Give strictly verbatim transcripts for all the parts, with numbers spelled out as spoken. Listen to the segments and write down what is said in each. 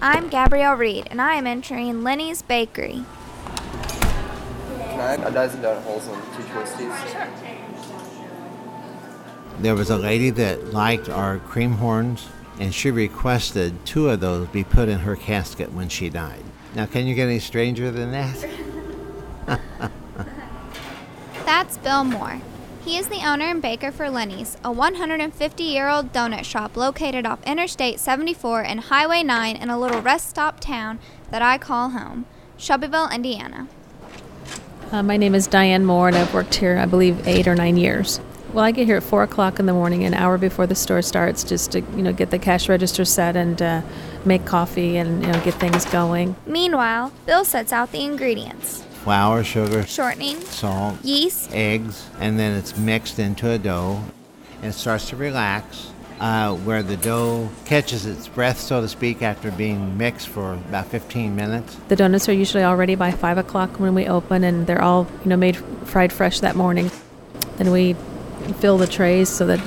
I'm Gabrielle Reed, and I am entering Lenny's Bakery. Can I have a dozen donut holes and two twisties? Sure. There was a lady that liked our cream horns, and she requested two of those be put in her casket when she died. Now, can you get any stranger than that? That's Bill Moore. He is the owner and baker for Lenny's, a one hundred fifty-year-old donut shop located off Interstate seventy-four and Highway nine in a little rest stop town that I call home, Shelbyville, Indiana. Uh, my name is Diane Moore, and I've worked here, I believe, eight or nine years. Well, I get here at four o'clock in the morning, an hour before the store starts, just to you know get the cash register set and uh, make coffee and you know get things going. Meanwhile, Bill sets out the ingredients. Flour, sugar, shortening, salt, yeast, eggs, and then it's mixed into a dough. And it starts to relax, uh, where the dough catches its breath, so to speak, after being mixed for about fifteen minutes. The donuts are usually all ready by five o'clock when we open, and they're all you know made fried fresh that morning. Then we fill the trays so that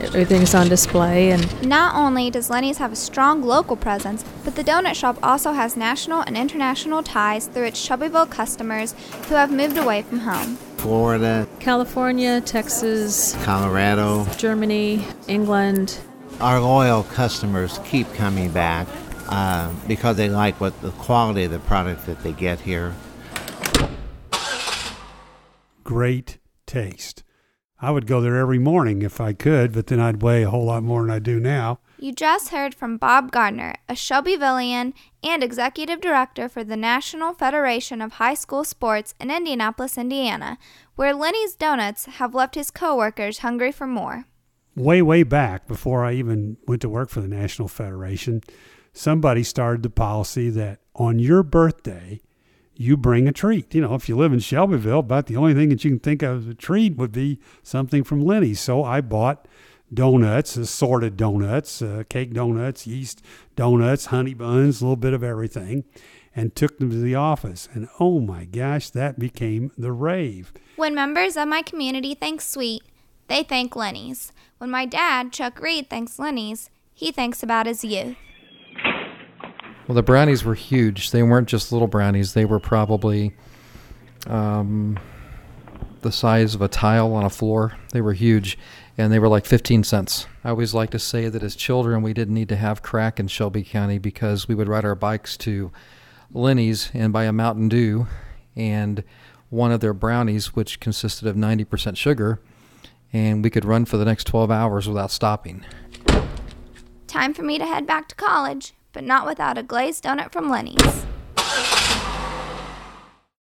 everything's on display. And not only does Lenny's have a strong local presence, but the donut shop also has national and international ties through its Shelbyville customers who have moved away from home. Florida, California, Texas, Colorado, Germany, England. Our loyal customers keep coming back uh, because they like what the quality of the product that they get here. Great taste. I would go there every morning if I could, but then I'd weigh a whole lot more than I do now. You just heard from Bob Gardner, a Shelbyvillian and executive director for the National Federation of High School Sports in Indianapolis, Indiana, where Lenny's Donuts have left his coworkers hungry for more. Way, way back, before I even went to work for the National Federation, somebody started the policy that on your birthday, you bring a treat. You know, if you live in Shelbyville, about the only thing that you can think of as a treat would be something from Lenny's. So I bought donuts, assorted donuts, uh, cake donuts, yeast donuts, honey buns, a little bit of everything, and took them to the office. And oh my gosh, that became the rave. When members of my community thank Sweet, they thank Lenny's. When my dad, Chuck Reed, thanks Lenny's, he thinks about his youth. Well, the brownies were huge. They weren't just little brownies. They were probably um, the size of a tile on a floor. They were huge, and they were like fifteen cents. I always like to say that as children, we didn't need to have crack in Shelby County because we would ride our bikes to Lenny's and buy a Mountain Dew and one of their brownies, which consisted of ninety percent sugar, and we could run for the next twelve hours without stopping. Time for me to head back to college, but not without a glazed donut from Lenny's.